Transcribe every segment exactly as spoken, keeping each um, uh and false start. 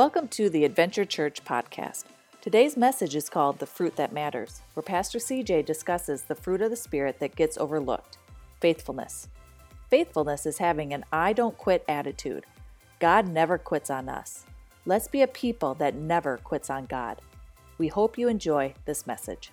Welcome to the Adventure Church podcast. Today's message is called The Fruit That Matters, where Pastor C J discusses the fruit of the Spirit that gets overlooked, faithfulness. Faithfulness is having an I don't quit attitude. God never quits on us. Let's be a people that never quits on God. We hope you enjoy this message.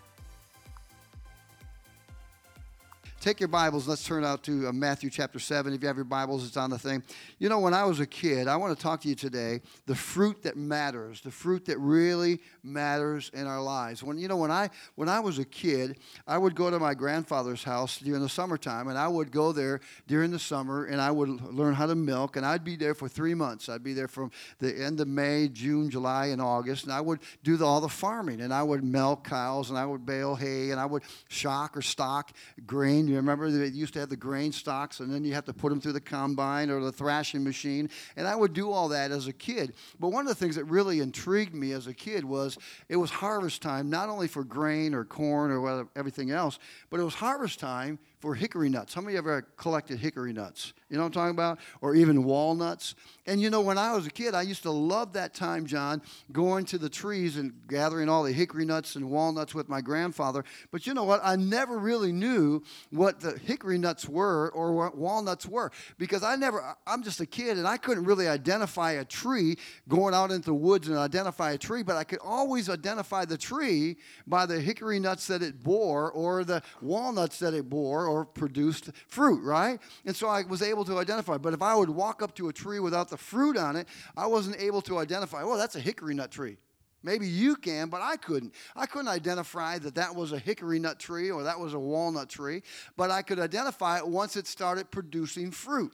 Take your Bibles. Let's turn out to Matthew chapter seven. If you have your Bibles, it's on the thing. You know, when I was a kid, I want to talk to you today, the fruit that matters, the fruit that really matters in our lives. When you know, when I when I was a kid, I would go to my grandfather's house during the summertime, and I would go there during the summer, and I would learn how to milk, and I'd be there for three months. I'd be there from the end of May, June, July, and August, and I would do the, all the farming, and I would milk cows, and I would bale hay, and I would shock or stock grain. You remember they used to have the grain stalks, and then you have to put them through the combine or the thrashing machine. And I would do all that as a kid. But one of the things that really intrigued me as a kid was it was harvest time, not only for grain or corn or whatever, everything else, but it was harvest time for hickory nuts. How many of you ever collected hickory nuts? You know what I'm talking about? Or even walnuts. And you know, when I was a kid, I used to love that time, John, going to the trees and gathering all the hickory nuts and walnuts with my grandfather. But you know what? I never really knew what the hickory nuts were or what walnuts were, because I never, I'm just a kid, and I couldn't really identify a tree going out into the woods and identify a tree, but I could always identify the tree by the hickory nuts that it bore or the walnuts that it bore or produced fruit, right? And so I was able to identify. But if I would walk up to a tree without the fruit on it, I wasn't able to identify, oh, that's a hickory nut tree. Maybe you can, but I couldn't. I couldn't identify that that was a hickory nut tree or that was a walnut tree, but I could identify it once it started producing fruit.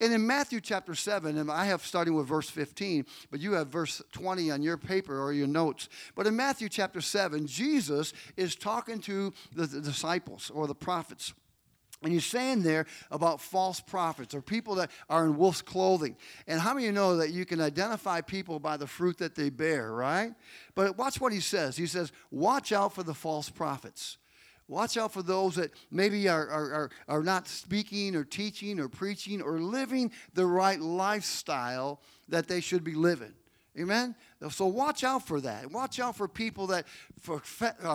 And in Matthew chapter seven, and I have starting with verse fifteen, but you have verse twenty on your paper or your notes. But in Matthew chapter seven, Jesus is talking to the, the disciples or the prophets. And he's saying there about false prophets or people that are in wolf's clothing. And how many of you know that you can identify people by the fruit that they bear, right? But watch what he says. He says, watch out for the false prophets. Watch out for those that maybe are, are, are, are not speaking or teaching or preaching or living the right lifestyle that they should be living. Amen? So watch out for that. Watch out for people that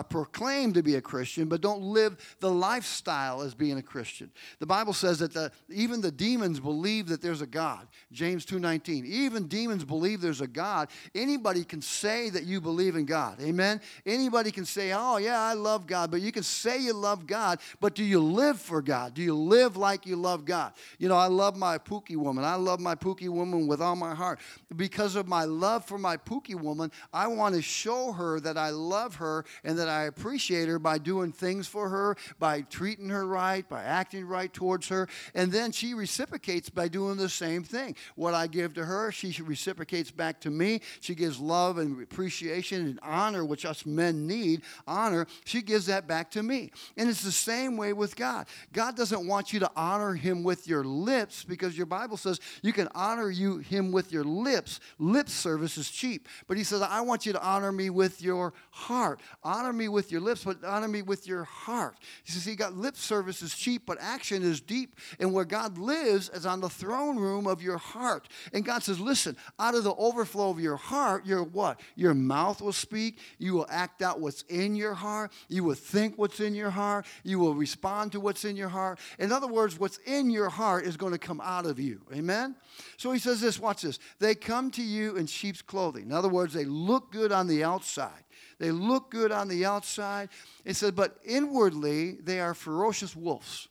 proclaim to be a Christian but don't live the lifestyle as being a Christian. The Bible says that the, even the demons believe that there's a God. James two nineteen. Even demons believe there's a God. Anybody can say that you believe in God. Amen? Anybody can say, oh, yeah, I love God. But you can say you love God, but do you live for God? Do you live like you love God? You know, I love my Pookie woman. I love my Pookie woman with all my heart. Because of my love for my Pookie woman, I want to show her that I love her and that I appreciate her by doing things for her, by treating her right, by acting right towards her. And then she reciprocates by doing the same thing. What I give to her, she reciprocates back to me. She gives love and appreciation and honor, which us men need, honor. She gives that back to me. And it's the same way with God. God doesn't want you to honor him with your lips, because your Bible says you can honor you him with your lips. Lip service is cheap. But he says, I want you to honor me with your heart. Honor me with your lips, but honor me with your heart. He says, he got lip service is cheap, but action is deep. And where God lives is on the throne room of your heart. And God says, listen, out of the overflow of your heart, your what? Your mouth will speak. You will act out what's in your heart. You will think what's in your heart. You will respond to what's in your heart. In other words, what's in your heart is going to come out of you. Amen? So he says this, watch this. They come to you in sheep's clothing. In other words, they look good on the outside. They look good on the outside. It says, but inwardly, they are ferocious wolves.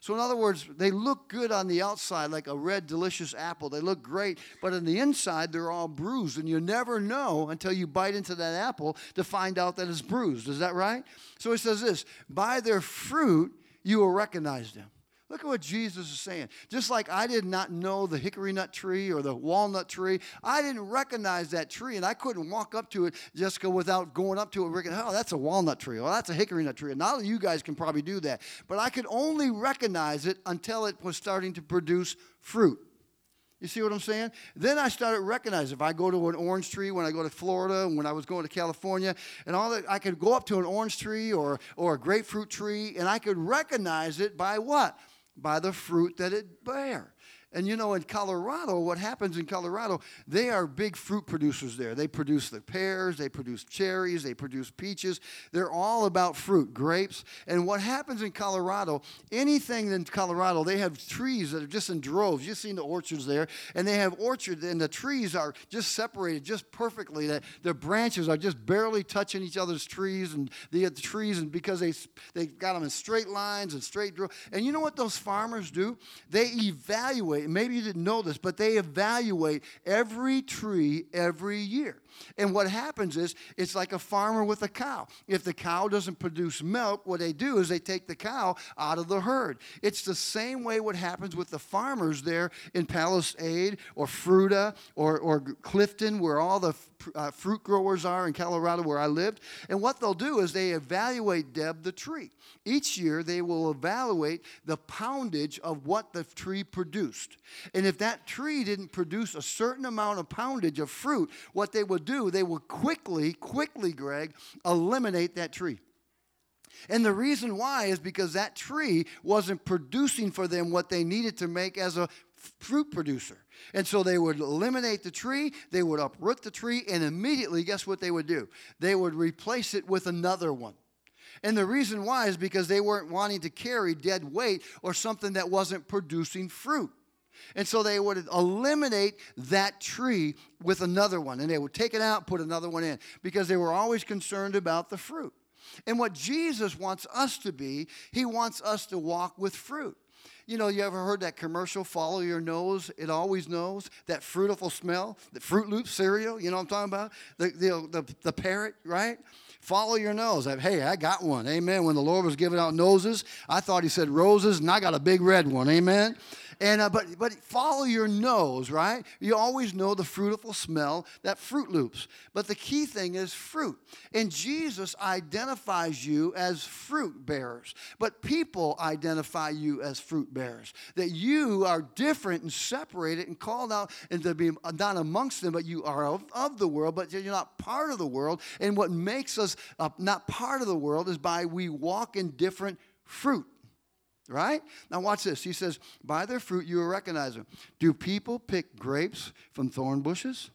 So in other words, they look good on the outside like a red, delicious apple. They look great, but on the inside, they're all bruised. And you never know until you bite into that apple to find out that it's bruised. Is that right? So it says this, by their fruit, you will recognize them. Look at what Jesus is saying. Just like I did not know the hickory nut tree or the walnut tree, I didn't recognize that tree, and I couldn't walk up to it, Jessica, without going up to it and reckoning, oh, that's a walnut tree. Oh, that's a hickory nut tree. And now you guys can probably do that. But I could only recognize it until it was starting to produce fruit. You see what I'm saying? Then I started recognizing, if I go to an orange tree, when I go to Florida, when I was going to California, and all that, I could go up to an orange tree or, or a grapefruit tree, and I could recognize it by what? By the fruit that it bear. And, you know, in Colorado, what happens in Colorado, they are big fruit producers there. They produce the pears, they produce cherries, they produce peaches. They're all about fruit, grapes. And what happens in Colorado, anything in Colorado, they have trees that are just in droves. You've seen the orchards there. And they have orchards, and the trees are just separated just perfectly. That the branches are just barely touching each other's trees. And they have the trees, and because they, they got them in straight lines and straight droves. And you know what those farmers do? They evaluate. Maybe you didn't know this, but they evaluate every tree every year. And what happens is, it's like a farmer with a cow. If the cow doesn't produce milk, what they do is they take the cow out of the herd. It's the same way what happens with the farmers there in Palisade or Fruita or, or Clifton, where all the uh, fruit growers are in Colorado where I lived. And what they'll do is they evaluate, Deb, the tree. Each year they will evaluate the poundage of what the tree produced. And if that tree didn't produce a certain amount of poundage of fruit, what they would do, they will quickly, quickly, Greg, eliminate that tree. And the reason why is because that tree wasn't producing for them what they needed to make as a fruit producer. And so they would eliminate the tree, they would uproot the tree, and immediately, guess what they would do? They would replace it with another one. And the reason why is because they weren't wanting to carry dead weight or something that wasn't producing fruit. And so they would eliminate that tree with another one. And they would take it out, put another one in, because they were always concerned about the fruit. And what Jesus wants us to be, he wants us to walk with fruit. You know, you ever heard that commercial, follow your nose, it always knows, that fruitful smell, the Fruit Loops cereal, you know what I'm talking about? The, the, the, the parrot, right? Follow your nose. I, hey, I got one, amen. When the Lord was giving out noses, I thought he said roses, and I got a big red one, amen. And uh, but but follow your nose, right? You always know the fruitful smell, that Fruit Loops. But the key thing is fruit. And Jesus identifies you as fruit bearers. But people identify you as fruit bearers. That you are different and separated and called out and to be not amongst them, but you are of, of the world, but you're not part of the world. And what makes us uh, not part of the world is by we walk in different fruit. Right? Now watch this. He says, by their fruit you will recognize them. Do people pick grapes from thorn bushes?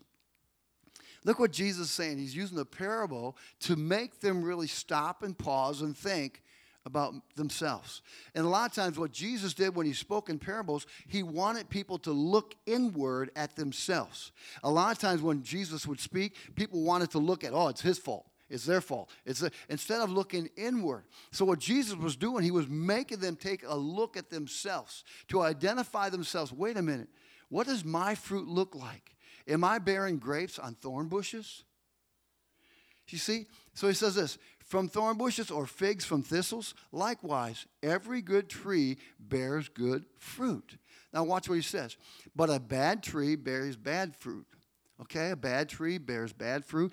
Look what Jesus is saying. He's using the parable to make them really stop and pause and think about themselves. And a lot of times what Jesus did when he spoke in parables, he wanted people to look inward at themselves. A lot of times when Jesus would speak, people wanted to look at, oh, it's his fault. It's their fault. It's the, instead of looking inward. So what Jesus was doing, he was making them take a look at themselves to identify themselves. Wait a minute. What does my fruit look like? Am I bearing grapes on thorn bushes? You see? So he says this, from thorn bushes or figs from thistles, likewise, every good tree bears good fruit. Now watch what he says. But a bad tree bears bad fruit. Okay, a bad tree bears bad fruit.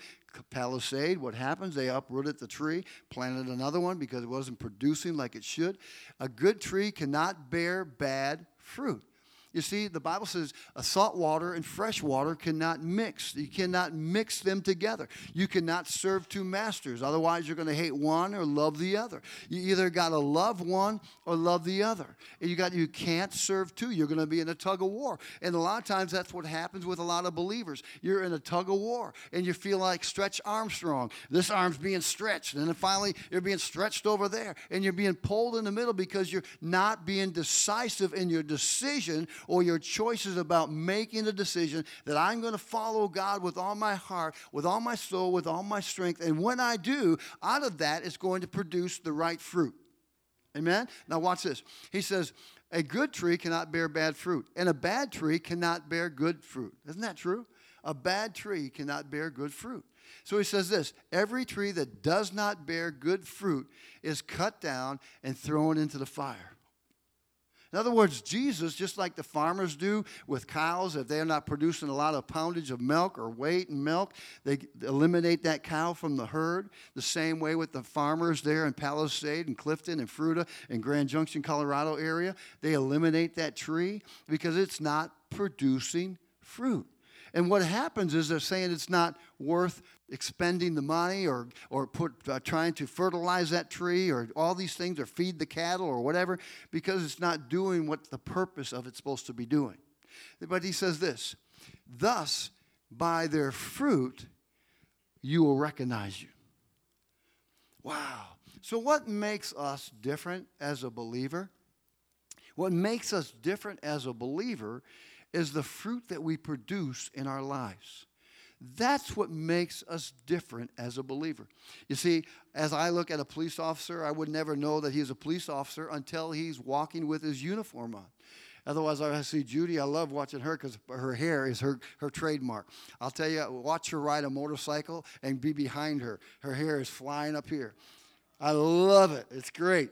Palisade, what happens? They uprooted the tree, planted another one because it wasn't producing like it should. A good tree cannot bear bad fruit. You see, the Bible says salt water and fresh water cannot mix. You cannot mix them together. You cannot serve two masters. Otherwise, you're going to hate one or love the other. You either got to love one or love the other. You got you can't serve two. You're going to be in a tug of war. And a lot of times, that's what happens with a lot of believers. You're in a tug of war, and you feel like Stretch Armstrong. This arm's being stretched, and then finally, you're being stretched over there, and you're being pulled in the middle because you're not being decisive in your decision or your choices about making a decision that I'm going to follow God with all my heart, with all my soul, with all my strength. And when I do, out of that, it's going to produce the right fruit. Amen? Now watch this. He says, a good tree cannot bear bad fruit, and a bad tree cannot bear good fruit. Isn't that true? A bad tree cannot bear good fruit. So he says this, every tree that does not bear good fruit is cut down and thrown into the fire. In other words, Jesus, just like the farmers do with cows, if they're not producing a lot of poundage of milk or weight in milk, they eliminate that cow from the herd. The same way with the farmers there in Palisade and Clifton and Fruita and Grand Junction, Colorado area. They eliminate that tree because it's not producing fruit. And what happens is they're saying it's not worth expending the money or or put uh, trying to fertilize that tree or all these things or feed the cattle or whatever because it's not doing what the purpose of it's supposed to be doing. But he says this, thus by their fruit you will recognize you. Wow. So what makes us different as a believer? What makes us different as a believer is the fruit that we produce in our lives. That's what makes us different as a believer. You see, as I look at a police officer, I would never know that he's a police officer until he's walking with his uniform on. Otherwise, I see Judy. I love watching her because her hair is her, her trademark. I'll tell you, watch her ride a motorcycle and be behind her. Her hair is flying up here. I love it. It's great.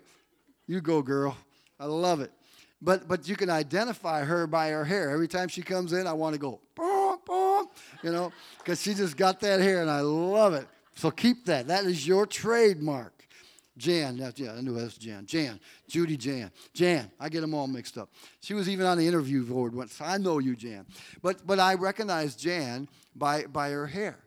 You go, girl. I love it. But but you can identify her by her hair. Every time she comes in, I want to go, boom, boom, you know, because she just got that hair, and I love it. So keep that. That is your trademark. Jan, that's, yeah, I knew that's Jan. Jan, Judy Jan. Jan, I get them all mixed up. She was even on the interview board once. I know you, Jan. But but I recognize Jan by, by her hair.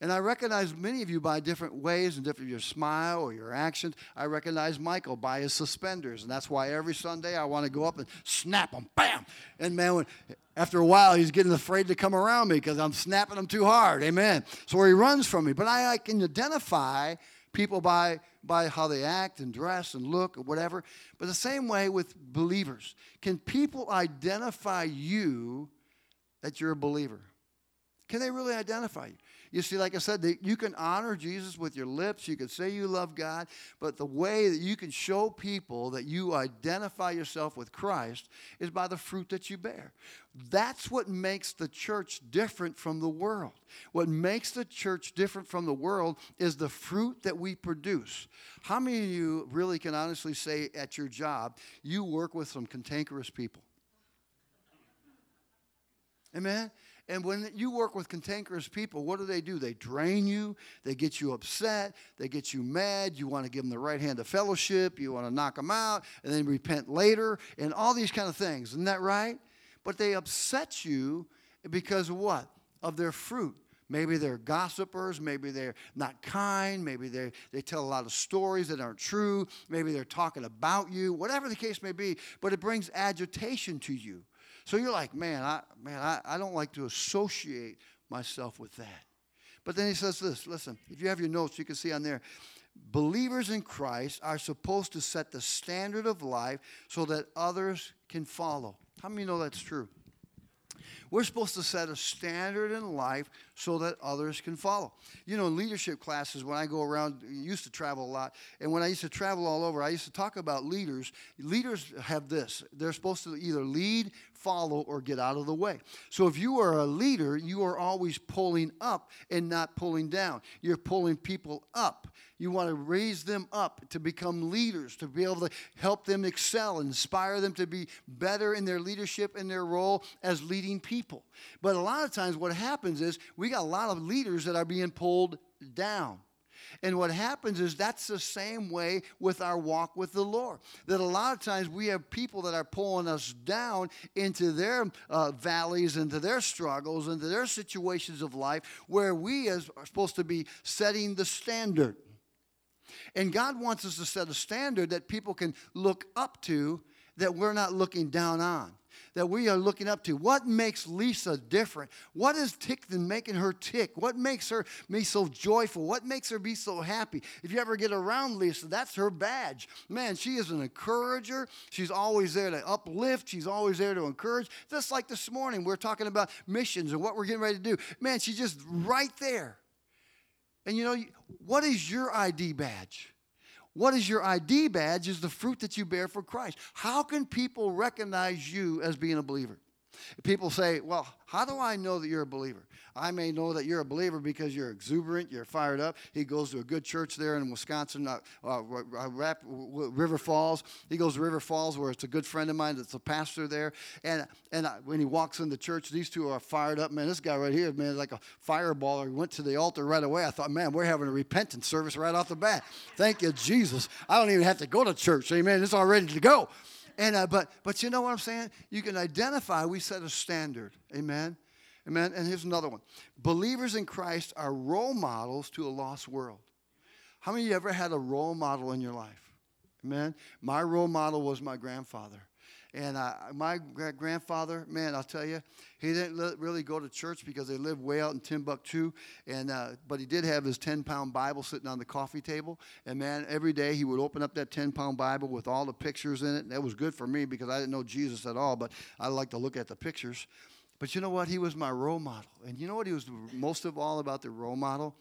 And I recognize many of you by different ways and different your smile or your actions. I recognize Michael by his suspenders, and that's why every Sunday I want to go up and snap him, bam! And man, when, after a while he's getting afraid to come around me because I'm snapping him too hard, amen. So he runs from me. But I, I can identify people by by how they act and dress and look or whatever. But the same way with believers, can people identify you that you're a believer? Can they really identify you? You see, like I said, they, you can honor Jesus with your lips. You can say you love God. But the way that you can show people that you identify yourself with Christ is by the fruit that you bear. That's what makes the church different from the world. What makes the church different from the world is the fruit that we produce. How many of you really can honestly say at your job, you work with some cantankerous people? Amen? And when you work with cantankerous people, what do they do? They drain you. They get you upset. They get you mad. You want to give them the right hand of fellowship. You want to knock them out and then repent later and all these kind of things. Isn't that right? But they upset you because of what? Of their fruit. Maybe they're gossipers. Maybe they're not kind. Maybe they they tell a lot of stories that aren't true. Maybe they're talking about you. Whatever the case may be, but it brings agitation to you. So you're like, man, I man, I, I don't like to associate myself with that. But then he says this, listen, if you have your notes, you can see on there, believers in Christ are supposed to set the standard of life so that others can follow. How many know that's true? We're supposed to set a standard in life so that others can follow. You know, in leadership classes, when I go around, I used to travel a lot. And when I used to travel all over, I used to talk about leaders. Leaders have this. They're supposed to either lead, follow, or get out of the way. So if you are a leader, you are always pulling up and not pulling down. You're pulling people up. You want to raise them up to become leaders, to be able to help them excel, inspire them to be better in their leadership and their role as leading people. But a lot of times what happens is we got a lot of leaders that are being pulled down. And what happens is that's the same way with our walk with the Lord. That a lot of times we have people that are pulling us down into their uh, valleys, into their struggles, into their situations of life where we as are supposed to be setting the standard. And God wants us to set a standard that people can look up to, that we're not looking down on, that we are looking up to. What makes Lisa different? What is tick than making her tick? What makes her be so joyful? What makes her be so happy? If you ever get around Lisa, that's her badge. Man, she is an encourager. She's always there to uplift. She's always there to encourage. Just like this morning, we we're talking about missions and what we're getting ready to do. Man, she's just right there. And you know, what is your I D badge? What is your I D badge is the fruit that you bear for Christ. How can people recognize you as being a believer? People say, well, how do I know that you're a believer? I may know that you're a believer because you're exuberant, you're fired up. He goes to a good church there in Wisconsin, uh, uh, River Falls. He goes to River Falls where it's a good friend of mine that's a pastor there. And and I, when he walks in the church, these two are fired up. Man, this guy right here, man, is like a fireballer. He went to the altar right away. I thought, man, we're having a repentance service right off the bat. Thank you, Jesus. I don't even have to go to church. Amen. It's all ready to go. And uh, but but you know what I'm saying? You can identify. We set a standard. Amen? Amen? And here's another one. Believers in Christ are role models to a lost world. How many of you ever had a role model in your life? Amen? My role model was my grandfather. And uh, my grandfather, man, I'll tell you, he didn't li- really go to church because they lived way out in Timbuktu. And uh, but he did have his ten-pound Bible sitting on the coffee table. And, man, every day he would open up that ten-pound Bible with all the pictures in it. And that was good for me because I didn't know Jesus at all, but I like to look at the pictures. But you know what? He was my role model. And you know what he was most of all about the role model?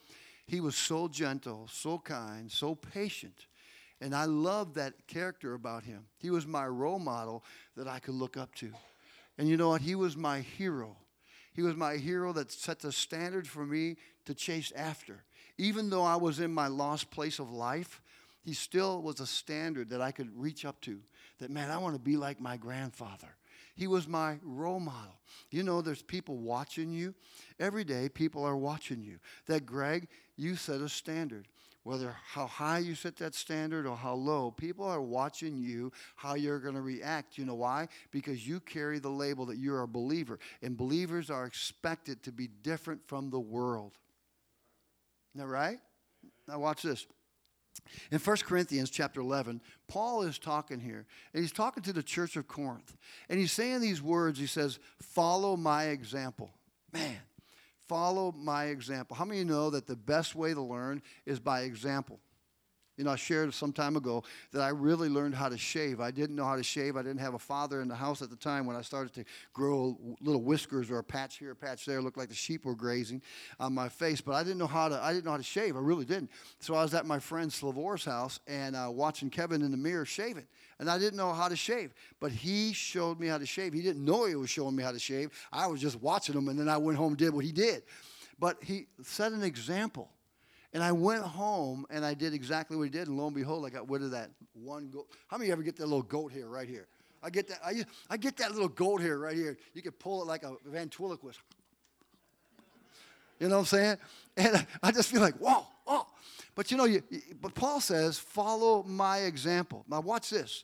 He was so gentle, so kind, so patient. And I love that character about him. He was my role model that I could look up to. And you know what? He was my hero. He was my hero that set the standard for me to chase after. Even though I was in my lost place of life, he still was a standard that I could reach up to. That, man, I want to be like my grandfather. He was my role model. You know, there's people watching you. Every day, people are watching you. That, Greg, you set a standard. Whether how high you set that standard or how low, people are watching you, how you're going to react. You know why? Because you carry the label that you're a believer. And believers are expected to be different from the world. Isn't that right? Now watch this. In First Corinthians chapter eleven, Paul is talking here, and he's talking to the church of Corinth. And he's saying these words. He says, follow my example. Man, follow my example. How many of you know that the best way to learn is by example? You know, I shared some time ago that I really learned how to shave. I didn't know how to shave. I didn't have a father in the house at the time when I started to grow little whiskers or a patch here, a patch there. It looked like the sheep were grazing on my face. But I didn't know how to I didn't know how to shave. I really didn't. So I was at my friend Slavor's house and uh, watching Kevin in the mirror shaving. And I didn't know how to shave. But he showed me how to shave. He didn't know he was showing me how to shave. I was just watching him, and then I went home and did what he did. But he set an example. And I went home, and I did exactly what he did, and lo and behold, I got rid of that one goat. How many of you ever get that little goat hair right here? I get that I, I get that little goat hair right here. You could pull it like a ventriloquist. You know what I'm saying? And I, I just feel like, whoa, oh. But, you know, you, but Paul says, follow my example. Now watch this.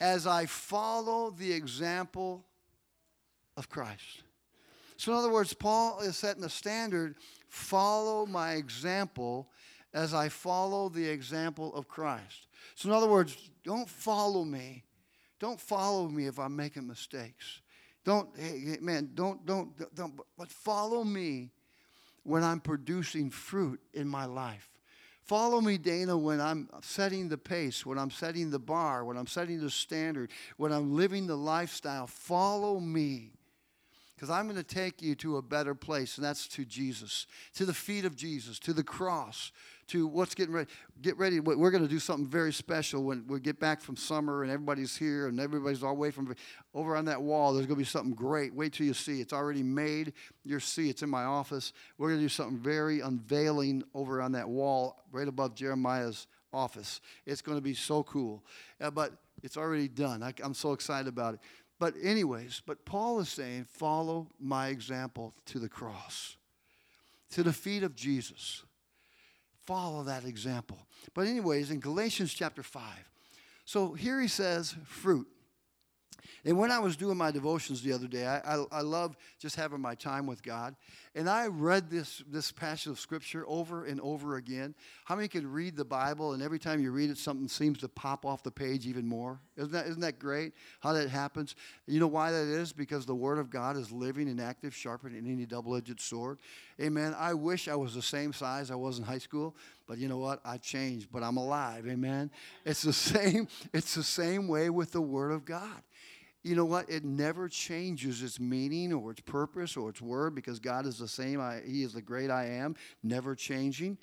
As I follow the example of Christ. So in other words, Paul is setting a standard, follow my example as I follow the example of Christ. So in other words, don't follow me. Don't follow me if I'm making mistakes. Don't, hey, man, don't, don't, don't, but follow me when I'm producing fruit in my life. Follow me, Dana, when I'm setting the pace, when I'm setting the bar, when I'm setting the standard, when I'm living the lifestyle. Follow me. Because I'm going to take you to a better place, and that's to Jesus, to the feet of Jesus, to the cross, to what's getting ready. Get ready. We're going to do something very special when we get back from summer, and everybody's here, and everybody's all away from over on that wall. There's going to be something great. Wait till you see. It's already made. You'll see. It's in my office. We're going to do something very unveiling over on that wall right above Jeremiah's office. It's going to be so cool, uh, but it's already done. I, I'm so excited about it. But anyways, but Paul is saying, follow my example to the cross, to the feet of Jesus. Follow that example. But anyways, in Galatians chapter five. So here he says, fruit. And when I was doing my devotions the other day, I, I, I love just having my time with God. And I read this, this passage of Scripture over and over again. How many could read the Bible, and every time you read it, something seems to pop off the page even more? Isn't that, isn't that great how that happens? You know why that is? Because the Word of God is living and active, sharper than any double-edged sword. Amen. I wish I was the same size I was in high school. But you know what? I changed, but I'm alive. Amen. It's the same, it's the same way with the Word of God. You know what? It never changes its meaning or its purpose or its word, because God is the same. I, he is the great I am, never changing.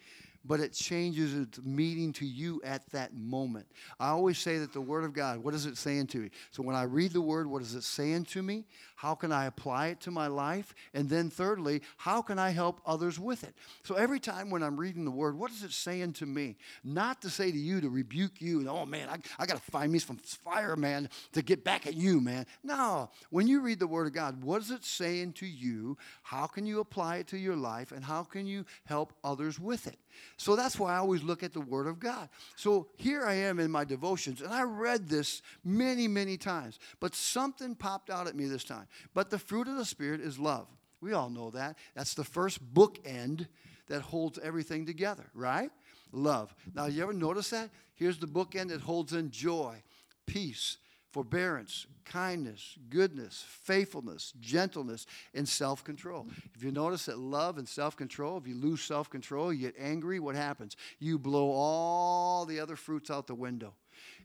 But it changes its meaning to you at that moment. I always say that the Word of God, what is it saying to me? So when I read the Word, what is it saying to me? How can I apply it to my life? And then thirdly, how can I help others with it? So every time when I'm reading the Word, what is it saying to me? Not to say to you, to rebuke you, and, oh, man, I, I got to find me some fire, man, to get back at you, man. No. When you read the Word of God, what is it saying to you? How can you apply it to your life? And how can you help others with it? So that's why I always look at the Word of God. So here I am in my devotions, and I read this many, many times. But something popped out at me this time. But the fruit of the Spirit is love. We all know that. That's the first bookend that holds everything together, right? Love. Now, you ever notice that? Here's the bookend that holds in joy, peace, forbearance, kindness, goodness, faithfulness, gentleness, and self-control. If you notice that love and self-control, if you lose self-control, you get angry, what happens? You blow all the other fruits out the window.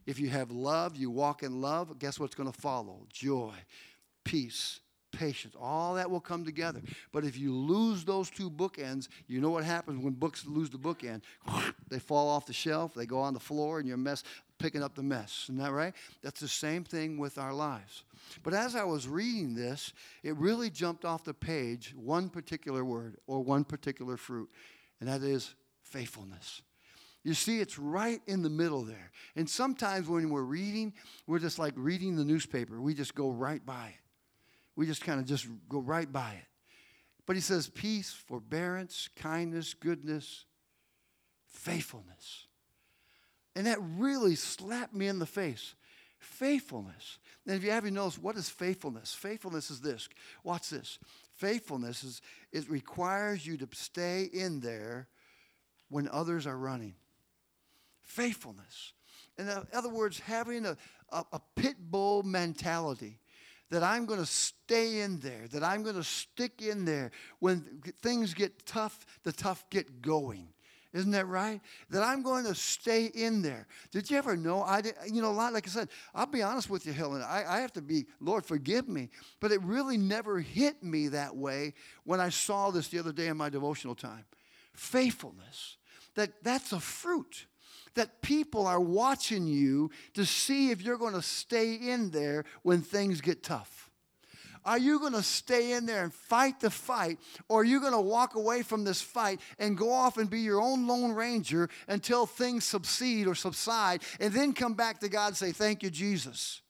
If you have love, you walk in love, guess what's going to follow? Joy, peace, patience. All that will come together. But if you lose those two bookends, you know what happens when books lose the bookend. They fall off the shelf, they go on the floor, and you're a mess. Picking up the mess. Isn't that right? That's the same thing with our lives. But as I was reading this, it really jumped off the page one particular word or one particular fruit, and that is faithfulness. You see, it's right in the middle there. And sometimes when we're reading, we're just like reading the newspaper. We just go right by it. We just kind of just go right by it. But he says peace, forbearance, kindness, goodness, faithfulness. And that really slapped me in the face. Faithfulness. And if you haven't noticed, what is faithfulness? Faithfulness is this. Watch this. Faithfulness is, it requires you to stay in there when others are running. Faithfulness. In other words, having a, a, a pit bull mentality. That I'm going to stay in there. That I'm going to stick in there. When things get tough, the tough get going. Isn't that right? That I'm going to stay in there. Did you ever know? I did, you know, a lot, like I said, I'll be honest with you, Helen. I, I have to be, Lord, forgive me. But it really never hit me that way when I saw this the other day in my devotional time. Faithfulness. That that's a fruit. That people are watching you to see if you're going to stay in there when things get tough. Are you going to stay in there and fight the fight, or are you going to walk away from this fight and go off and be your own lone ranger until things subside or subside, and then come back to God and say, thank you, Jesus?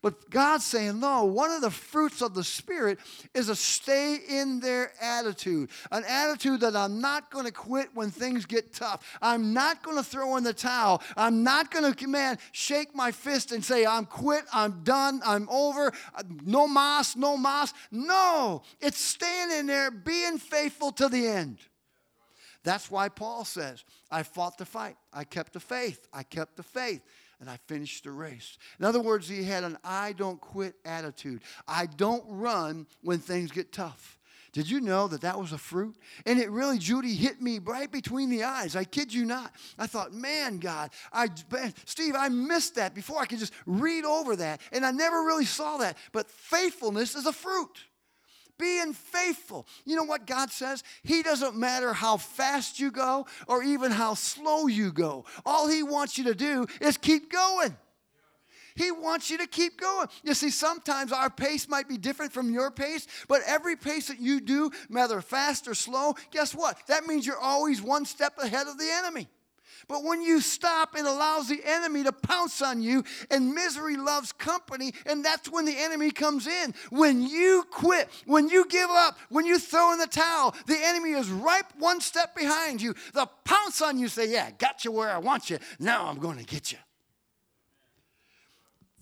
But God's saying, no, one of the fruits of the Spirit is a stay in there attitude, an attitude that I'm not going to quit when things get tough. I'm not going to throw in the towel. I'm not going to, man, shake my fist and say, I'm quit, I'm done, I'm over, no mas, no mas. No, it's staying in there, being faithful to the end. That's why Paul says, I fought the fight, I kept the faith, I kept the faith. And I finished the race. In other words, he had an I don't quit attitude. I don't run when things get tough. Did you know that that was a fruit? And it really, Judy, hit me right between the eyes. I kid you not. I thought, man, God, I, Steve, I missed that before. I could just read over that. And I never really saw that. But faithfulness is a fruit. Being faithful. You know what God says? He doesn't matter how fast you go or even how slow you go. All he wants you to do is keep going. He wants you to keep going. You see, sometimes our pace might be different from your pace, but every pace that you do, whether fast or slow, guess what? That means you're always one step ahead of the enemy. But when you stop, it allows the enemy to pounce on you, and misery loves company, and that's when the enemy comes in. When you quit, when you give up, when you throw in the towel, the enemy is right one step behind you. The pounce on you, say, yeah, got you where I want you. Now I'm going to get you.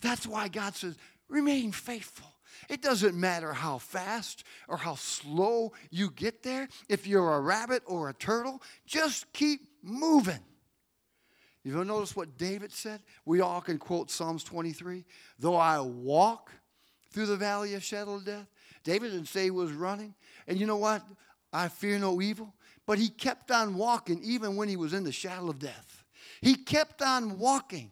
That's why God says, remain faithful. It doesn't matter how fast or how slow you get there. If you're a rabbit or a turtle, just keep moving. You ever notice what David said? We all can quote Psalms twenty-three. Though I walk through the valley of shadow of death. David didn't say he was running. And you know what? I fear no evil. But he kept on walking even when he was in the shadow of death. He kept on walking.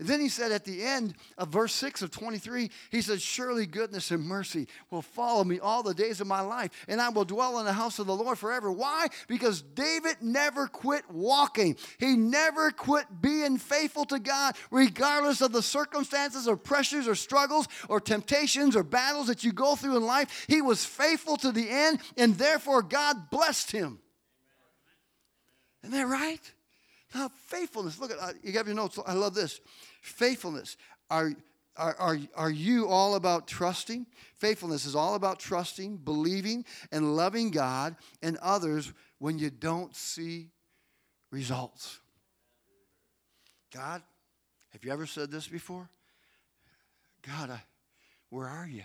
And then he said at the end of verse six of twenty-three, he said, surely goodness and mercy will follow me all the days of my life, and I will dwell in the house of the Lord forever. Why? Because David never quit walking. He never quit being faithful to God, regardless of the circumstances or pressures or struggles or temptations or battles that you go through in life. He was faithful to the end, and therefore God blessed him. Isn't that right? Now, faithfulness. Look at, you have your notes. I love this. Faithfulness. Are, are, are, are you all about trusting? Faithfulness is all about trusting, believing, and loving God and others when you don't see results. God, have you ever said this before? God, I, where are you?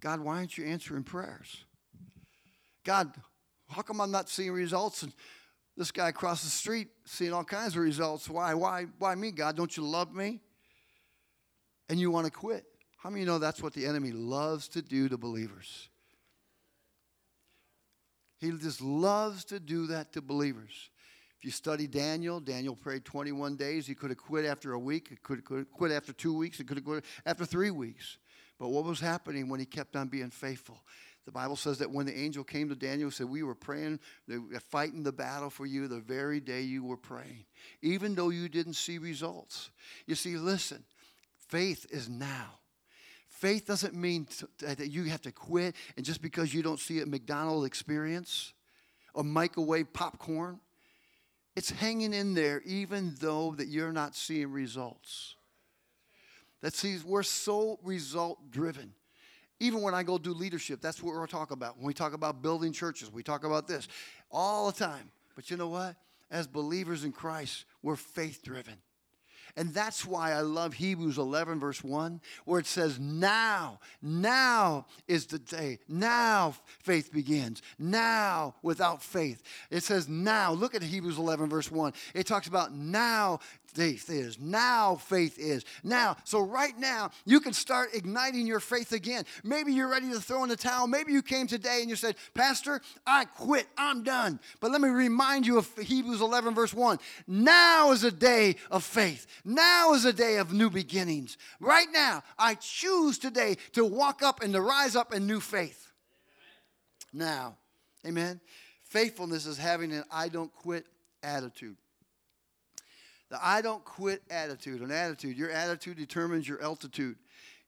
God, why aren't you answering prayers? God, how come I'm not seeing results? And this guy across the street seeing all kinds of results. Why, why, why me, God? Don't you love me? and you want to quit. How many of you know that's what the enemy loves to do to believers? He just loves to do that to believers. If you study Daniel, Daniel prayed twenty-one days. He could have quit after a week. He could have quit after two weeks. He could have quit after three weeks. But what was happening when he kept on being faithful? The Bible says that when the angel came to Daniel and said, we were praying, they were fighting the battle for you the very day you were praying, even though you didn't see results. You see, listen, faith is now. Faith doesn't mean that you have to quit, and just because you don't see a McDonald's experience or microwave popcorn, it's hanging in there even though that you're not seeing results. That sees we're so result-driven. Even when I go do leadership, that's what we're talking about. When we talk about building churches, we talk about this all the time. But you know what? As believers in Christ, we're faith-driven. And that's why I love Hebrews eleven, verse one, where it says, now, now is the day. Now faith begins. Now without faith. It says now. Look at Hebrews eleven, verse one. It talks about now faith is. Now faith is. Now. So right now, you can start igniting your faith again. Maybe you're ready to throw in the towel. Maybe you came today and you said, Pastor, I quit. I'm done. But let me remind you of Hebrews eleven, verse one. Now is a day of faith. Now is a day of new beginnings. Right now, I choose today to walk up and to rise up in new faith. Amen. Now, amen. Faithfulness is having an I don't quit attitude. The I don't quit attitude, an attitude. Your attitude determines your altitude.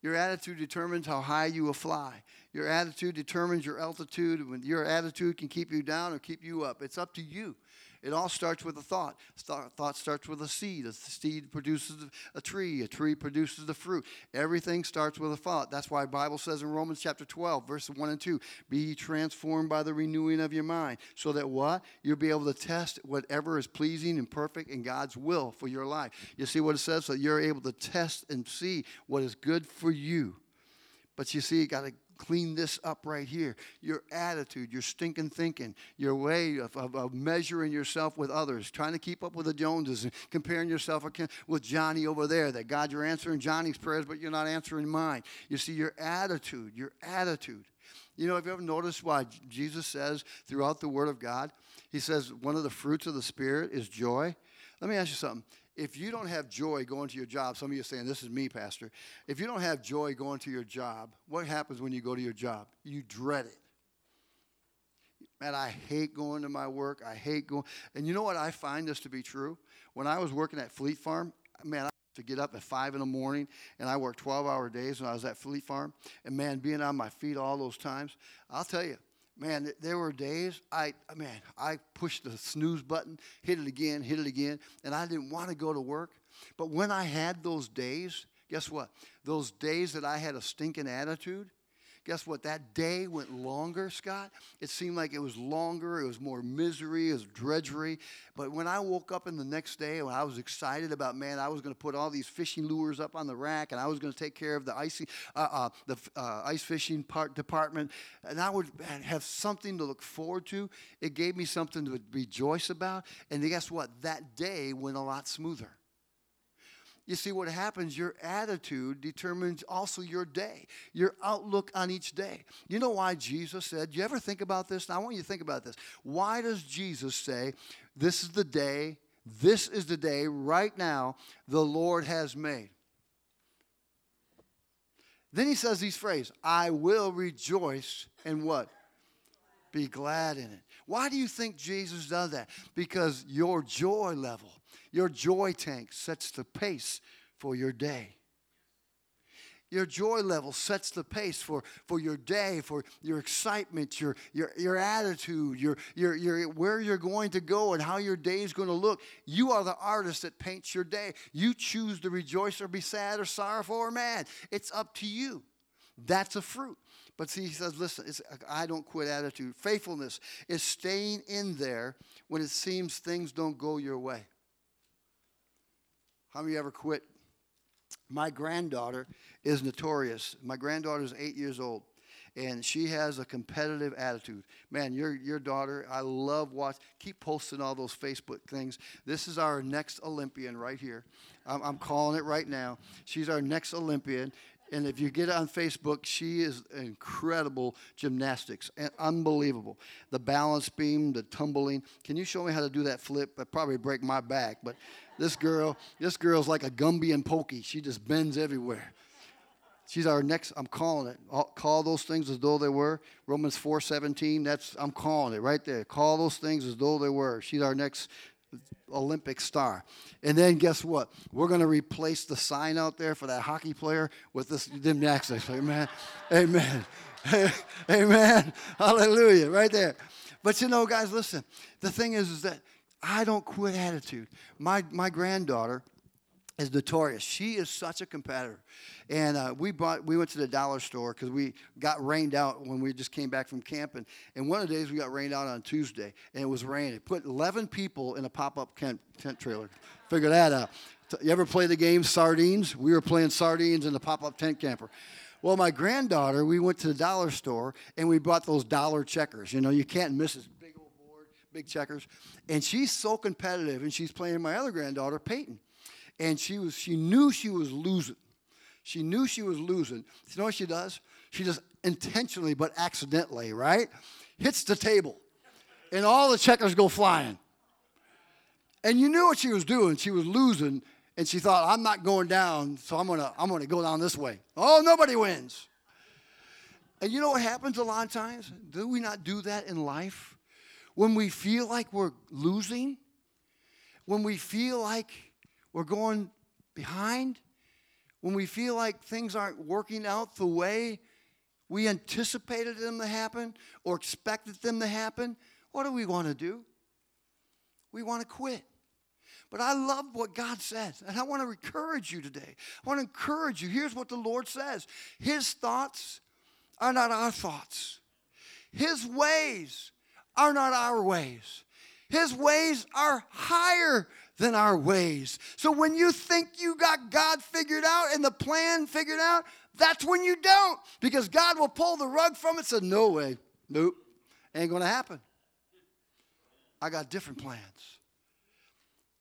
Your attitude determines how high you will fly. Your attitude determines your altitude. When your attitude can keep you down or keep you up. It's up to you. It all starts with a thought. Thought starts with a seed. A seed produces a tree. A tree produces the fruit. Everything starts with a thought. That's why the Bible says in Romans chapter twelve, verse one and two, be transformed by the renewing of your mind, so that what? You'll be able to test whatever is pleasing and perfect in God's will for your life. You see what it says? So you're able to test and see what is good for you. But you see, you got to clean this up right here. Your attitude, your stinking thinking, your way of, of, of measuring yourself with others, trying to keep up with the Joneses, and comparing yourself with Johnny over there, that God, you're answering Johnny's prayers, but you're not answering mine. You see, your attitude, your attitude. You know, have you ever noticed why Jesus says throughout the Word of God, he says one of the fruits of the Spirit is joy? Let me ask you something. If you don't have joy going to your job, some of you are saying, this is me, Pastor. If you don't have joy going to your job, what happens when you go to your job? You dread it. Man, I hate going to my work. I hate going. And you know what? I find this to be true. When I was working at Fleet Farm, man, I used to get up at five in the morning, and I worked twelve-hour days when I was at Fleet Farm. And, man, being on my feet all those times, I'll tell you, man, there were days I, man, I pushed the snooze button, hit it again, hit it again, and I didn't want to go to work. But when I had those days, guess what? Those days that I had a stinking attitude, guess what? That day went longer, Scott. It seemed like it was longer. It was more misery. It was drudgery. But when I woke up in the next day, when I was excited about, man, I was going to put all these fishing lures up on the rack, and I was going to take care of the icy, uh, uh, the uh, ice fishing part department, and I would have something to look forward to. It gave me something to rejoice about. And guess what? That day went a lot smoother. You see, what happens, your attitude determines also your day, your outlook on each day. You know why Jesus said, do you ever think about this? And I want you to think about this. Why does Jesus say, this is the day, this is the day right now the Lord has made? Then he says these phrases, I will rejoice and what? Be glad in it. Why do you think Jesus does that? Because your joy level, your joy tank sets the pace for your day. Your joy level sets the pace for, for your day, for your excitement, your your your attitude, your your your where you're going to go and how your day is going to look. You are the artist that paints your day. You choose to rejoice or be sad or sorrowful or mad. It's up to you. That's a fruit. But see, he says, listen, it's an I don't quit attitude. Faithfulness is staying in there when it seems things don't go your way. How many ever quit? My granddaughter is notorious. My granddaughter is eight years old, and she has a competitive attitude. Man, your your daughter, I love watching. Keep posting all those Facebook things. This is our next Olympian right here. I'm, I'm calling it right now. She's our next Olympian. And if you get on Facebook, she is incredible gymnastics, unbelievable. The balance beam, the tumbling. Can you show me how to do that flip? I'd probably break my back, but this girl, this girl's like a Gumby and Pokey. She just bends everywhere. She's our next, I'm calling it. I'll call those things as though they were. Romans four seventeen, that's, I'm calling it right there. Call those things as though they were. She's our next Olympic star. And then guess what? We're going to replace the sign out there for that hockey player with this gymnastics. Amen. Amen. Amen. Hallelujah. Right there. But you know, guys, listen. The thing is, is that I don't quit attitude. My my granddaughter is notorious. She is such a competitor. And uh, we bought, we went to the dollar store because we got rained out when we just came back from camping. And one of the days we got rained out on Tuesday, and it was raining. Put eleven people in a pop-up tent, tent trailer. Figure that out. You ever play the game Sardines? We were playing Sardines in the pop-up tent camper. Well, my granddaughter, we went to the dollar store, and we bought those dollar checkers. You know, you can't miss it. Big old board, big checkers. And she's so competitive, and she's playing my other granddaughter, Peyton. And she was, she knew she was losing. She knew she was losing. You know what she does? She just intentionally but accidentally, right, hits the table. And all the checkers go flying. And you knew what she was doing. She was losing. And she thought, I'm not going down, so I'm going to I'm gonna go down this way. Oh, nobody wins. And you know what happens a lot of times? Do we not do that in life? When we feel like we're losing, when we feel like we're going behind, when we feel like things aren't working out the way we anticipated them to happen or expected them to happen, what do we want to do? We want to quit. But I love what God says, and I want to encourage you today. I want to encourage you. Here's what the Lord says. His thoughts are not our thoughts. His ways are not our ways. His ways are higher than our ways. So when you think you got God figured out and the plan figured out, that's when you don't, because God will pull the rug from it and say, no way, nope, ain't going to happen. I got different plans.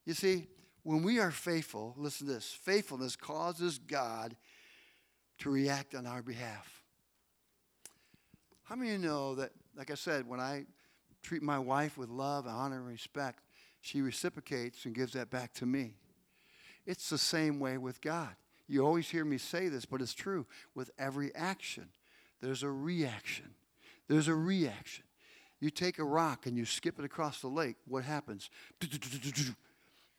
You see, when we are faithful, listen to this, faithfulness causes God to react on our behalf. How many of you know that, like I said, when I treat my wife with love, honor, and respect, she reciprocates and gives that back to me. It's the same way with God. You always hear me say this, but it's true. With every action, there's a reaction. There's a reaction. You take a rock and you skip it across the lake. What happens?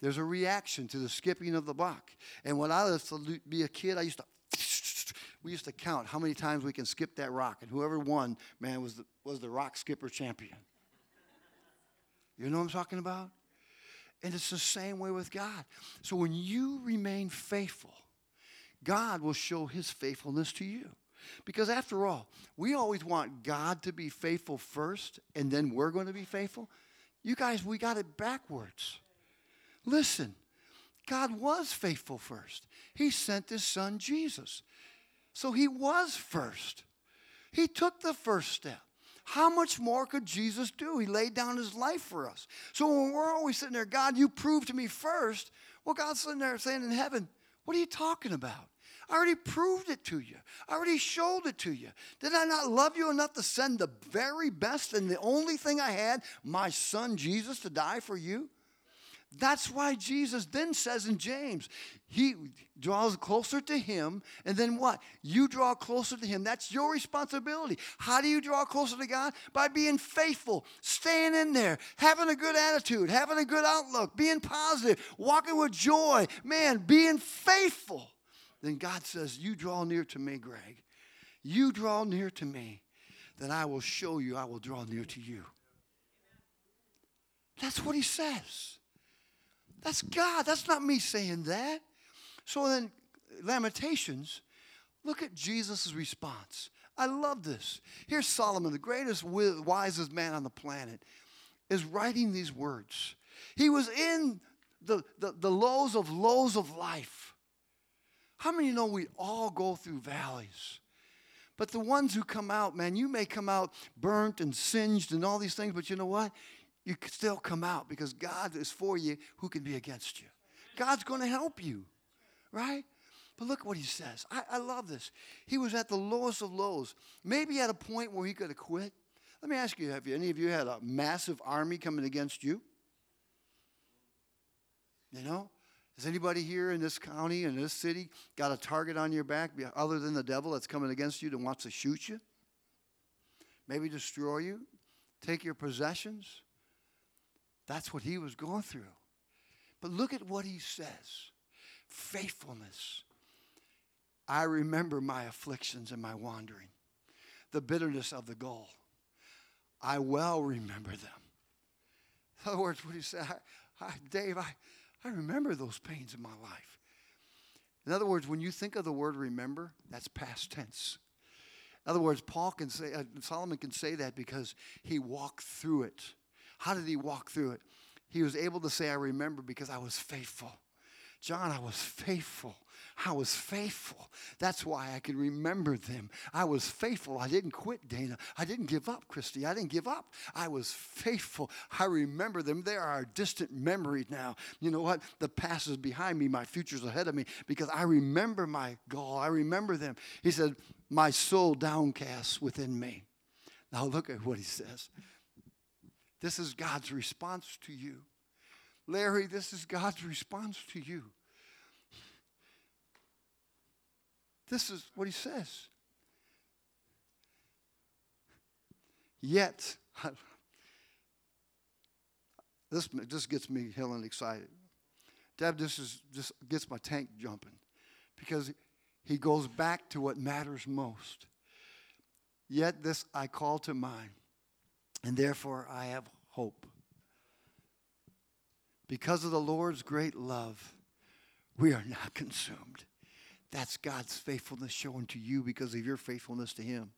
There's a reaction to the skipping of the rock. And when I used to be a kid, I used to we used to count how many times we can skip that rock. And whoever won, man, was the, was the rock skipper champion. You know what I'm talking about? And it's the same way with God. So when you remain faithful, God will show his faithfulness to you. Because after all, we always want God to be faithful first, and then we're going to be faithful. You guys, we got it backwards. Listen, God was faithful first. He sent his son Jesus. So he was first. He took the first step. How much more could Jesus do? He laid down his life for us. So when we're always sitting there, God, you proved to me first. Well, God's sitting there saying in heaven, what are you talking about? I already proved it to you. I already showed it to you. Did I not love you enough to send the very best and the only thing I had, my son Jesus, to die for you? That's why Jesus then says in James, he draws closer to him, and then what? You draw closer to him. That's your responsibility. How do you draw closer to God? By being faithful, staying in there, having a good attitude, having a good outlook, being positive, walking with joy. Man, being faithful. Then God says, you draw near to me, Greg. You draw near to me, then I will show you I will draw near to you. That's what he says. That's God. That's not me saying that. So then, Lamentations, look at Jesus' response. I love this. Here's Solomon, the greatest, wisest man on the planet, is writing these words. He was in the, the, the lows of lows of life. How many know we all go through valleys? But the ones who come out, man, you may come out burnt and singed and all these things, but you know what? You can still come out because God is for you. Who can be against you? God's going to help you, right? But look what he says. I, I love this. He was at the lowest of lows, maybe at a point where he could have quit. Let me ask you, have you, any of you had a massive army coming against you? You know? Has anybody here in this county, in this city, got a target on your back other than the devil that's coming against you that wants to shoot you? Maybe destroy you? Take your possessions? That's what he was going through. But look at what he says. Faithfulness. I remember my afflictions and my wandering, the bitterness of the gall. I well remember them. In other words, what he said, I, I, Dave, I, I remember those pains in my life. In other words, when you think of the word remember, that's past tense. In other words, Paul can say, uh, Solomon can say that because he walked through it. How did he walk through it? He was able to say, I remember because I was faithful. John, I was faithful. I was faithful. That's why I can remember them. I was faithful. I didn't quit, Dana. I didn't give up, Christy. I didn't give up. I was faithful. I remember them. They are a distant memory now. You know what? The past is behind me. My future's ahead of me because I remember my gall. I remember them. He said, my soul downcast within me. Now look at what he says. This is God's response to you. Larry, this is God's response to you. This is what he says. Yet, I, this, this gets me hella excited. Deb, this is just gets my tank jumping because he goes back to what matters most. Yet this I call to mind, and therefore I have hope. Because of the Lord's great love, we are not consumed. That's God's faithfulness shown to you because of your faithfulness to him.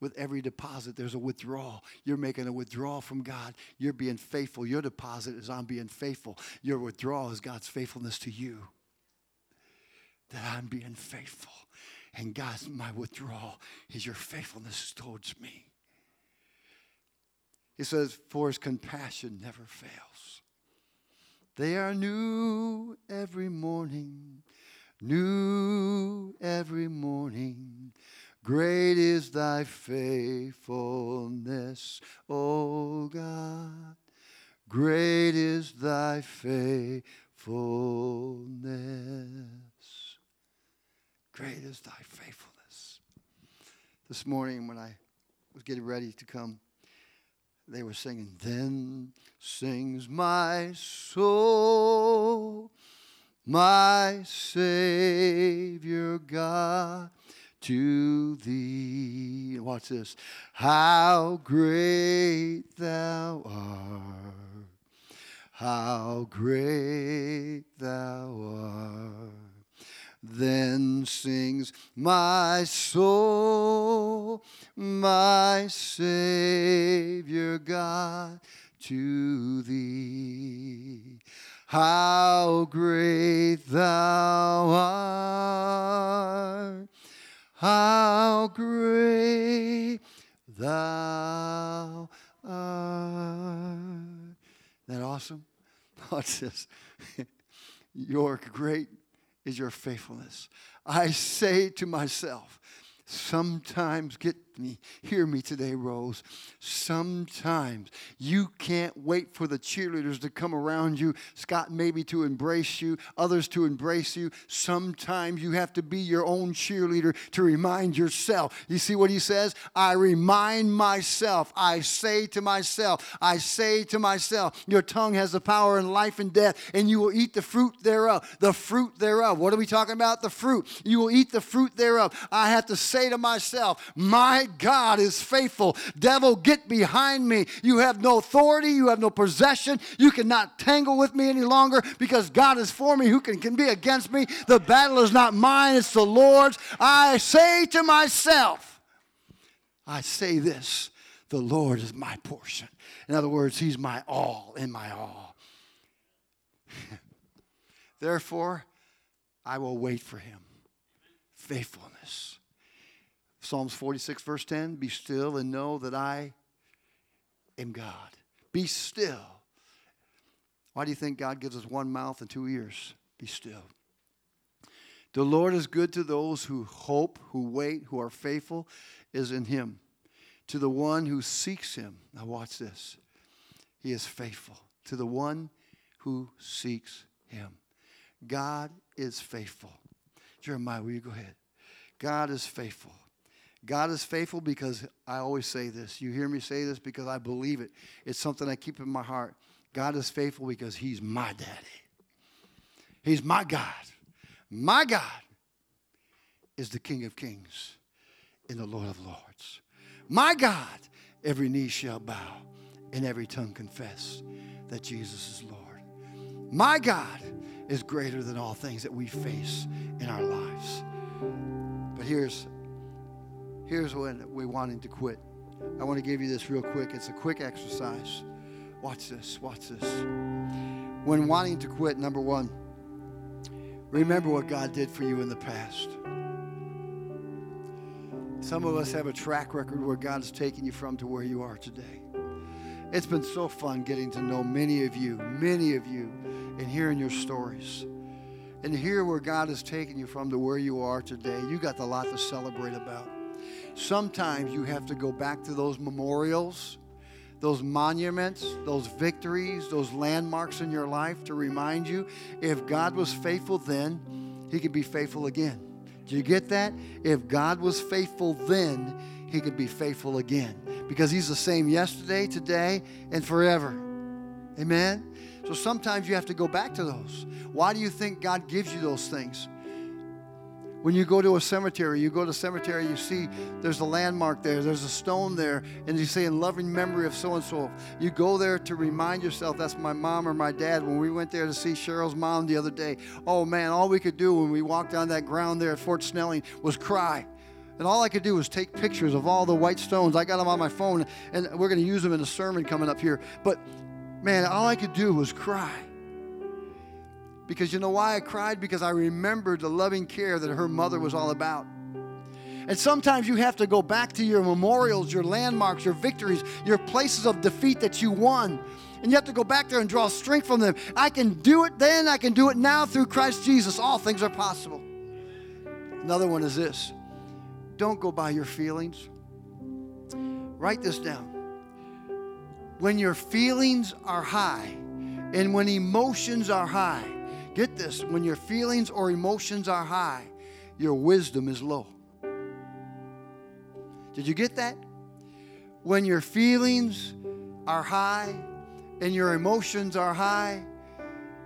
With every deposit, there's a withdrawal. You're making a withdrawal from God. You're being faithful. Your deposit is on being faithful. Your withdrawal is God's faithfulness to you. That I'm being faithful. And God's, my withdrawal is your faithfulness towards me. It says, for his compassion never fails. They are new every morning. New every morning, great is thy faithfulness, O God. Great is thy faithfulness. Great is thy faithfulness. This morning when I was getting ready to come, they were singing, then sings my soul. My Savior God, to thee. Watch this. How great thou art. How great thou art. Then sings my soul, my Savior God, to thee. How great thou art, how great thou art. Isn't that awesome? Watch this. Your great is your faithfulness. I say to myself, sometimes get me, hear me today, Rose. Sometimes you can't wait for the cheerleaders to come around you, Scott, maybe to embrace you, others to embrace you. Sometimes you have to be your own cheerleader to remind yourself. You see what he says? I remind myself. I say to myself. I say to myself. Your tongue has the power in life and death, and you will eat the fruit thereof. The fruit thereof. What are we talking about? The fruit. You will eat the fruit thereof. I have to say to myself, my God is faithful. Devil, get behind me. You have no authority. You have no possession. You cannot tangle with me any longer because God is for me. Who can, can be against me? The battle is not mine. It's the Lord's. I say to myself, I say this, the Lord is my portion. In other words, he's my all in my all. Therefore, I will wait for him. Faithfulness. Psalms forty-six, verse ten, be still and know that I am God. Be still. Why do you think God gives us one mouth and two ears? Be still. The Lord is good to those who hope, who wait, who are faithful, is in him. To the one who seeks him. Now watch this. He is faithful. To the one who seeks him. God is faithful. Jeremiah, will you go ahead? God is faithful. God is faithful because I always say this. You hear me say this because I believe it. It's something I keep in my heart. God is faithful because he's my daddy. He's my God. My God is the King of Kings and the Lord of Lords. My God, every knee shall bow and every tongue confess that Jesus is Lord. My God is greater than all things that we face in our lives. But here's here's when we want him to quit. I want to give you this real quick. It's a quick exercise. Watch this, watch this. When wanting to quit, number one, remember what God did for you in the past. Some of us have a track record where God has taken you from to where you are today. It's been so fun getting to know many of you, many of you, and hearing your stories. And hear where God has taken you from to where you are today. You got a lot to celebrate about. Sometimes you have to go back to those memorials, those monuments, those victories, those landmarks in your life to remind you if God was faithful then, he could be faithful again. Do you get that? If God was faithful then, he could be faithful again. Because he's the same yesterday, today, and forever. Amen? So sometimes you have to go back to those. Why do you think God gives you those things? When you go to a cemetery, you go to a cemetery, you see there's a landmark there, there's a stone there, and you say in loving memory of so-and-so. You go there to remind yourself, that's my mom or my dad. When we went there to see Cheryl's mom the other day, oh man, all we could do when we walked on that ground there at Fort Snelling was cry. And all I could do was take pictures of all the white stones. I got them on my phone, and we're going to use them in a sermon coming up here. But man, all I could do was cry. Because you know why I cried? Because I remembered the loving care that her mother was all about. And sometimes you have to go back to your memorials, your landmarks, your victories, your places of defeat that you won. And you have to go back there and draw strength from them. I can do it then. I can do it now through Christ Jesus. All things are possible. Another one is this. Don't go by your feelings. Write this down. When your feelings are high and when emotions are high, get this, when your feelings or emotions are high, your wisdom is low. Did you get that? When your feelings are high and your emotions are high,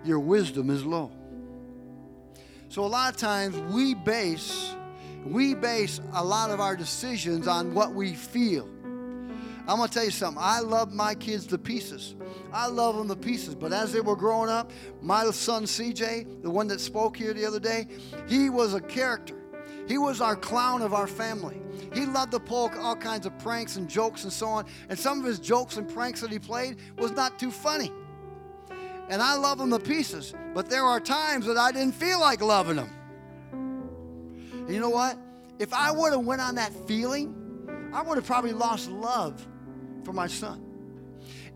your wisdom is low. So a lot of times we base, we base a lot of our decisions on what we feel. I'm going to tell you something. I love my kids to pieces. I love them to pieces. But as they were growing up, my son C J, the one that spoke here the other day, he was a character. He was our clown of our family. He loved to pull all kinds of pranks and jokes and so on. And some of his jokes and pranks that he played was not too funny. And I love him to pieces. But there are times that I didn't feel like loving him. And you know what? If I would have went on that feeling, I would have probably lost love for my son.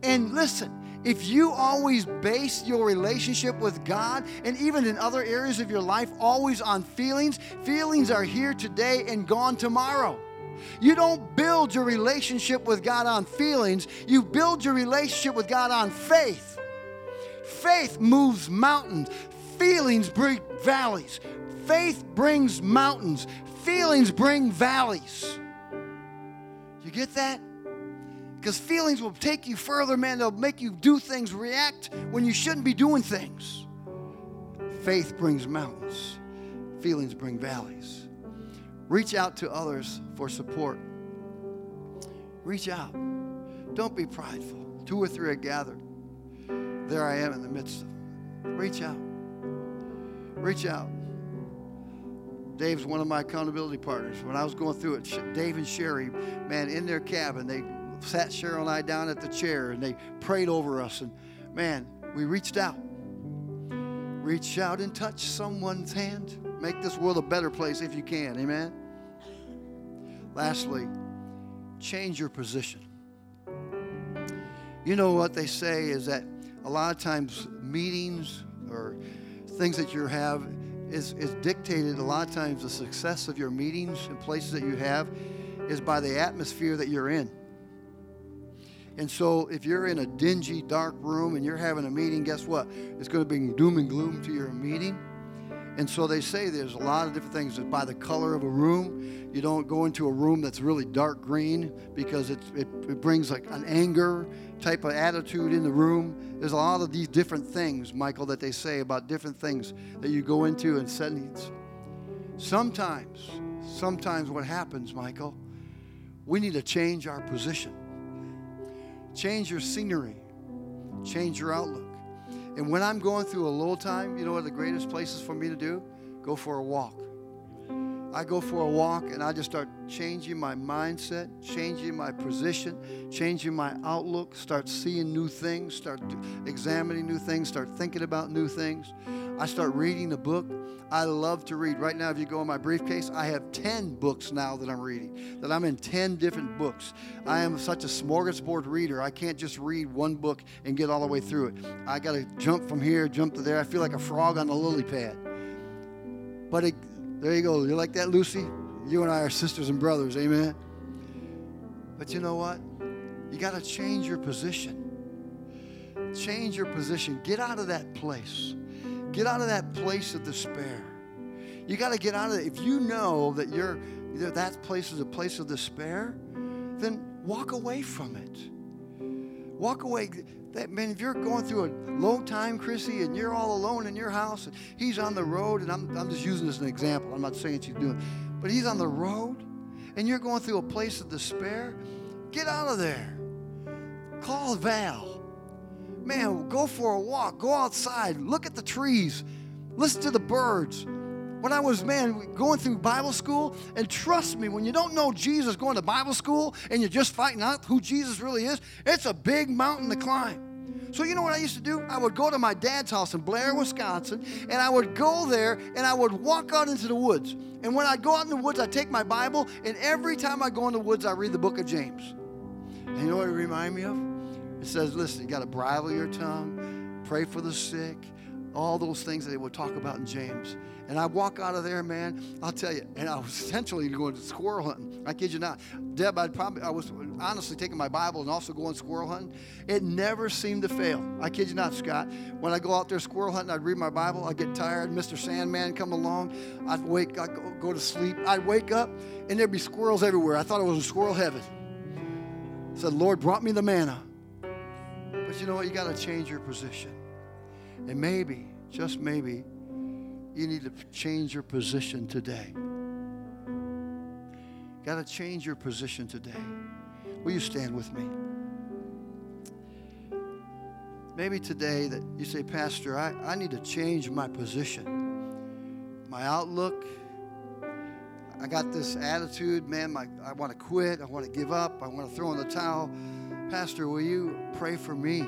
And listen, if you always base your relationship with God and even in other areas of your life always on feelings, feelings are here today and gone tomorrow. You don't build your relationship with God on feelings. You build your relationship with God on faith. Faith moves mountains. Feelings bring valleys. Faith brings mountains. Feelings bring valleys. You get that? Because feelings will take you further, man. They'll make you do things, react when you shouldn't be doing things. Faith brings mountains. Feelings bring valleys. Reach out to others for support. Reach out. Don't be prideful. Two or three are gathered. There I am in the midst of them. Reach out. Reach out. Dave's one of my accountability partners. When I was going through it, Dave and Sherry, man, in their cabin, they sat Cheryl and I down at the chair, and they prayed over us. And, man, we reached out. Reach out and touch someone's hand. Make this world a better place if you can. Amen? Lastly, change your position. You know what they say is that a lot of times meetings or things that you have is, is dictated. A lot of times the success of your meetings and places that you have is by the atmosphere that you're in. And so if you're in a dingy, dark room and you're having a meeting, guess what? It's going to bring doom and gloom to your meeting. And so they say there's a lot of different things. It's by the color of a room. You don't go into a room that's really dark green because it, it, it brings like an anger type of attitude in the room. There's a lot of these different things, Michael, that they say about different things that you go into and settings. Sometimes, sometimes what happens, Michael, we need to change our position. Change your scenery. Change your outlook. And when I'm going through a low time, you know what are the greatest places for me to do? Go for a walk. I go for a walk and I just start changing my mindset, changing my position, changing my outlook, start seeing new things, start examining new things, start thinking about new things. I start reading a book. I love to read. Right now, if you go in my briefcase, I have ten books now that I'm reading, that I'm in ten different books. I am such a smorgasbord reader. I can't just read one book and get all the way through it. I got to jump from here, jump to there. I feel like a frog on a lily pad. But it, there you go. You like that, Lucy? You and I are sisters and brothers. Amen. But you know what? You got to change your position. Change your position. Get out of that place. Get out of that place of despair. You got to get out of it. If you know that you're that place is a place of despair, then walk away from it. Walk away. That man, if you're going through a low time, Chrissy, and you're all alone in your house, and he's on the road, and I'm I'm just using this as an example. I'm not saying she's doing it, but he's on the road, and you're going through a place of despair. Get out of there. Call Val. Man, go for a walk. Go outside. Look at the trees. Listen to the birds. When I was, man, going through Bible school, and trust me, when you don't know Jesus going to Bible school and you're just fighting out who Jesus really is, it's a big mountain to climb. So you know what I used to do? I would go to my dad's house in Blair, Wisconsin, and I would go there, and I would walk out into the woods. And when I go out in the woods, I take my Bible, and every time I go in the woods, I read the book of James. And you know what it reminded me of? It says, listen, you got to bridle your tongue, pray for the sick, all those things that they would talk about in James. And I walk out of there, man, I'll tell you, and I was essentially going to squirrel hunting. I kid you not. Deb, I'd probably, I was honestly taking my Bible and also going squirrel hunting. It never seemed to fail. I kid you not, Scott. When I go out there squirrel hunting, I'd read my Bible. I'd get tired. Mister Sandman come along. I'd wake, I'd go, go to sleep. I'd wake up, and there'd be squirrels everywhere. I thought it was a squirrel heaven. So the Lord brought me the manna. But you know what? You got to change your position. And maybe, just maybe, you need to change your position today. Got to change your position today. Will you stand with me? Maybe today that you say, Pastor, I, I need to change my position, my outlook. I got this attitude, man, my, I want to quit. I want to give up. I want to throw in the towel. Pastor, will you pray for me?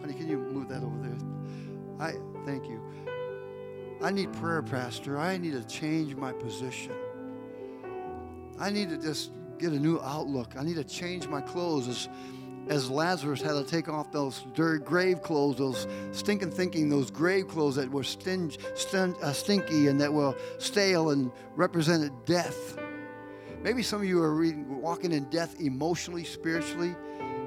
Honey, can you move that over there? I thank you. I need prayer, Pastor. I need to change my position. I need to just get a new outlook. I need to change my clothes as, as Lazarus had to take off those dirty grave clothes, those stinking thinking, those grave clothes that were sting, sting, uh, stinky and that were stale and represented death. Maybe some of you are reading, walking in death emotionally, spiritually.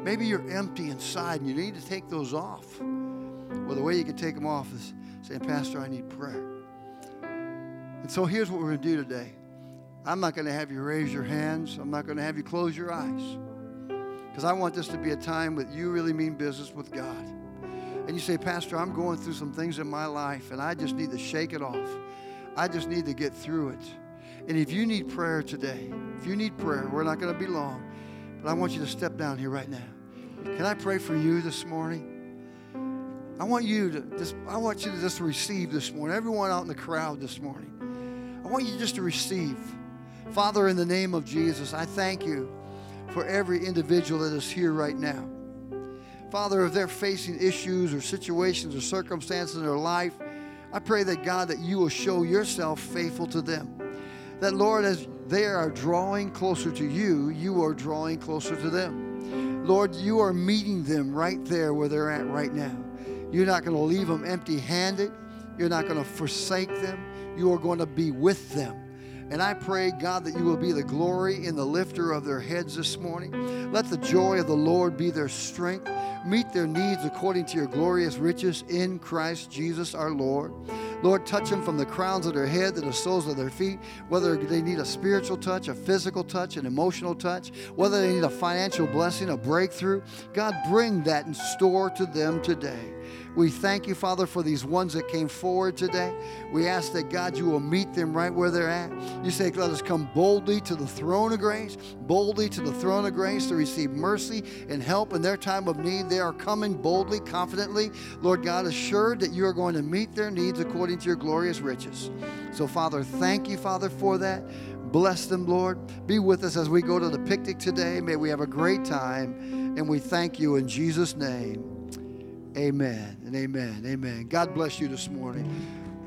Maybe you're empty inside and you need to take those off. Well, the way you can take them off is saying, Pastor, I need prayer. And so here's what we're going to do today. I'm not going to have you raise your hands. I'm not going to have you close your eyes. Because I want this to be a time that you really mean business with God. And you say, Pastor, I'm going through some things in my life, and I just need to shake it off. I just need to get through it. And if you need prayer today, if you need prayer, we're not going to be long. But I want you to step down here right now. Can I pray for you this morning? I want you to just, I want you to just receive this morning. Everyone out in the crowd this morning, I want you just to receive. Father, in the name of Jesus, I thank you for every individual that is here right now. Father, if they're facing issues or situations or circumstances in their life, I pray that, God, that you will show yourself faithful to them. that, Lord, as they are drawing closer to you, you are drawing closer to them. Lord, you are meeting them right there where they're at right now. You're not going to leave them empty-handed. You're not going to forsake them. You are going to be with them. And I pray, God, that you will be the glory and the lifter of their heads this morning. Let the joy of the Lord be their strength. Meet their needs according to your glorious riches in Christ Jesus our Lord. Lord, touch them from the crowns of their head to the soles of their feet, whether they need a spiritual touch, a physical touch, an emotional touch, whether they need a financial blessing, a breakthrough. God, bring that in store to them today. We thank you, Father, for these ones that came forward today. We ask that, God, you will meet them right where they're at. You say, let us come boldly to the throne of grace, boldly to the throne of grace to receive mercy and help in their time of need. They are coming boldly, confidently. Lord God, assured that you are going to meet their needs according to your glorious riches. So, Father, thank you, Father, for that. Bless them, Lord. Be with us as we go to the picnic today. May we have a great time, and we thank you in Jesus' name. Amen and amen, amen. God bless you this morning.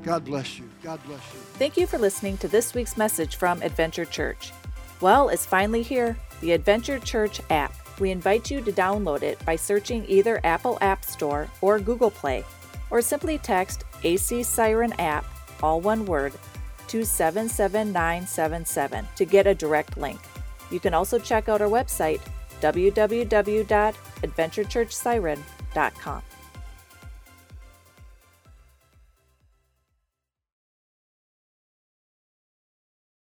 God bless you. God bless you. Thank you for listening to this week's message from Adventure Church. Well, it's finally here, the Adventure Church app. We invite you to download it by searching either Apple App Store or Google Play, or simply text A C Siren App, all one word, to seven seven nine seven seven to get a direct link. You can also check out our website, w w w dot adventure church siren dot com.